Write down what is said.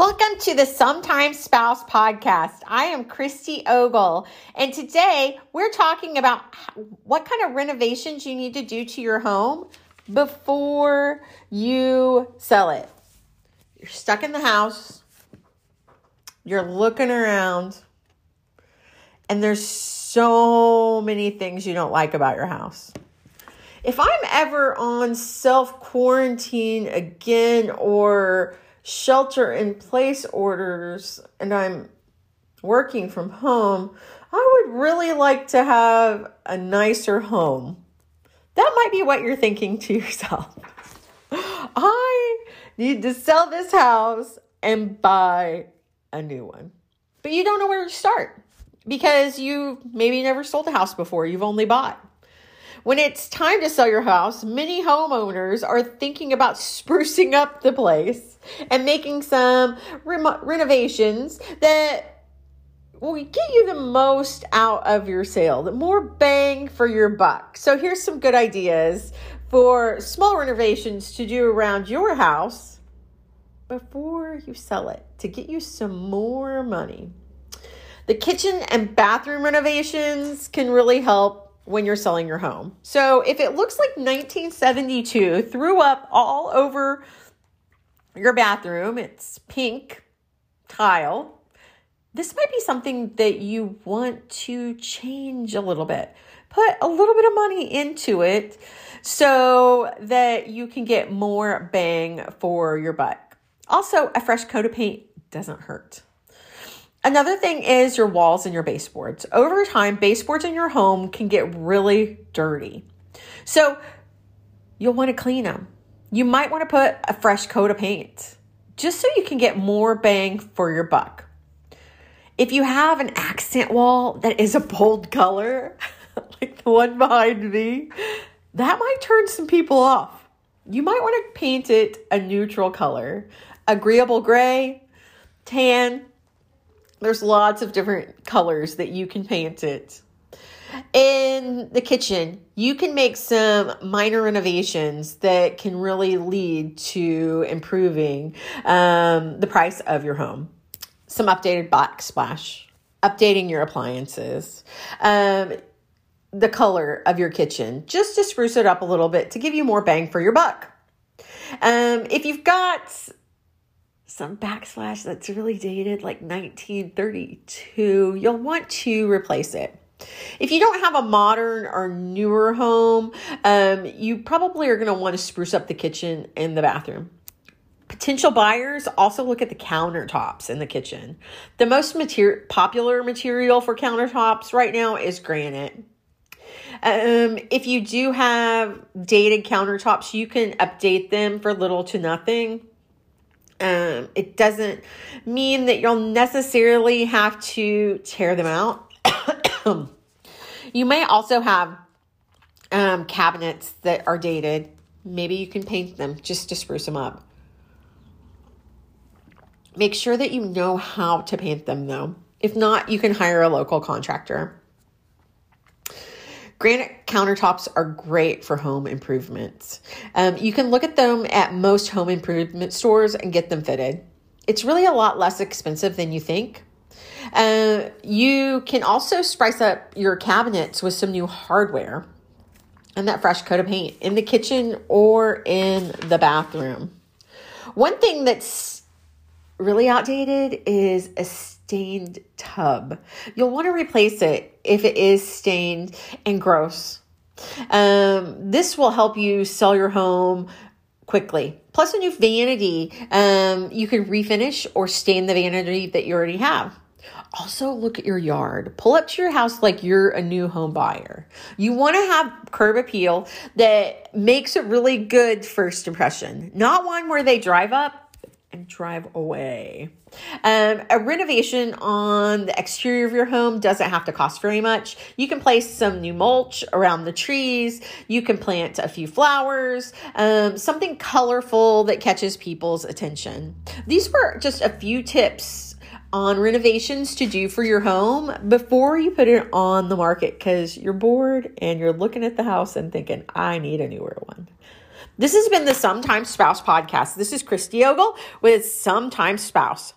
Welcome to the Sometimes Spouse Podcast. I am Christy Ogle, and today we're talking about what kind of renovations you need to do to your home before you sell it. You're stuck in the house, you're looking around, and there's so many things you don't like about your house. If I'm ever on self-quarantine again or shelter in place orders and I'm working from home, I would really like to have a nicer home. That might be what you're thinking to yourself. I need to sell this house and buy a new one. But you don't know where to start because you maybe never sold a house before. You've only bought. When it's time to sell your house, many homeowners are thinking about sprucing up the place and making some renovations that will get you the most out of your sale, the more bang for your buck. So here's some good ideas for small renovations to do around your house before you sell it to get you some more money. The kitchen and bathroom renovations can really help when you're selling your home. So if it looks like 1972 threw up all over your bathroom, it's pink tile, this might be something that you want to change a little bit. Put a little bit of money into it so that you can get more bang for your buck. Also, a fresh coat of paint doesn't hurt. Another thing is your walls and your baseboards. Over time, baseboards in your home can get really dirty. So you'll want to clean them. You might want to put a fresh coat of paint just so you can get more bang for your buck. If you have an accent wall that is a bold color, like the one behind me, that might turn some people off. You might want to paint it a neutral color, agreeable gray, tan. There's lots of different colors that you can paint it. In the kitchen, you can make some minor renovations that can really lead to improving the price of your home. Some updated backsplash, updating your appliances, the color of your kitchen, just to spruce it up a little bit to give you more bang for your buck. If you've got some backsplash that's really dated, like 1932, you'll want to replace it. If you don't have a modern or newer home, you probably are going to want to spruce up the kitchen and the bathroom. Potential buyers also look at the countertops in the kitchen. The most popular material for countertops right now is granite. If you do have dated countertops, you can update them for little to nothing. It doesn't mean that you'll necessarily have to tear them out. You may also have cabinets that are dated. Maybe you can paint them just to spruce them up. Make sure that you know how to paint them, though. If not, you can hire a local contractor. Granite countertops are great for home improvements. You can look at them at most home improvement stores and get them fitted. It's really a lot less expensive than you think. You can also spice up your cabinets with some new hardware and that fresh coat of paint in the kitchen or in the bathroom. One thing that's really outdated is a stained tub. You'll want to replace it if it is stained and gross. This will help you sell your home quickly. Plus a new vanity. You can refinish or stain the vanity that you already have. Also look at your yard. Pull up to your house like you're a new home buyer. You want to have curb appeal that makes a really good first impression. Not one where they drive up and drive away. A renovation on the exterior of your home doesn't have to cost very much. You can place some new mulch around the trees. You can plant a few flowers, something colorful that catches people's attention. These were just a few tips on renovations to do for your home before you put it on the market because you're bored and you're looking at the house and thinking, I need a newer one. This has been the Sometimes Spouse Podcast. This is Christy Ogle with Sometimes Spouse.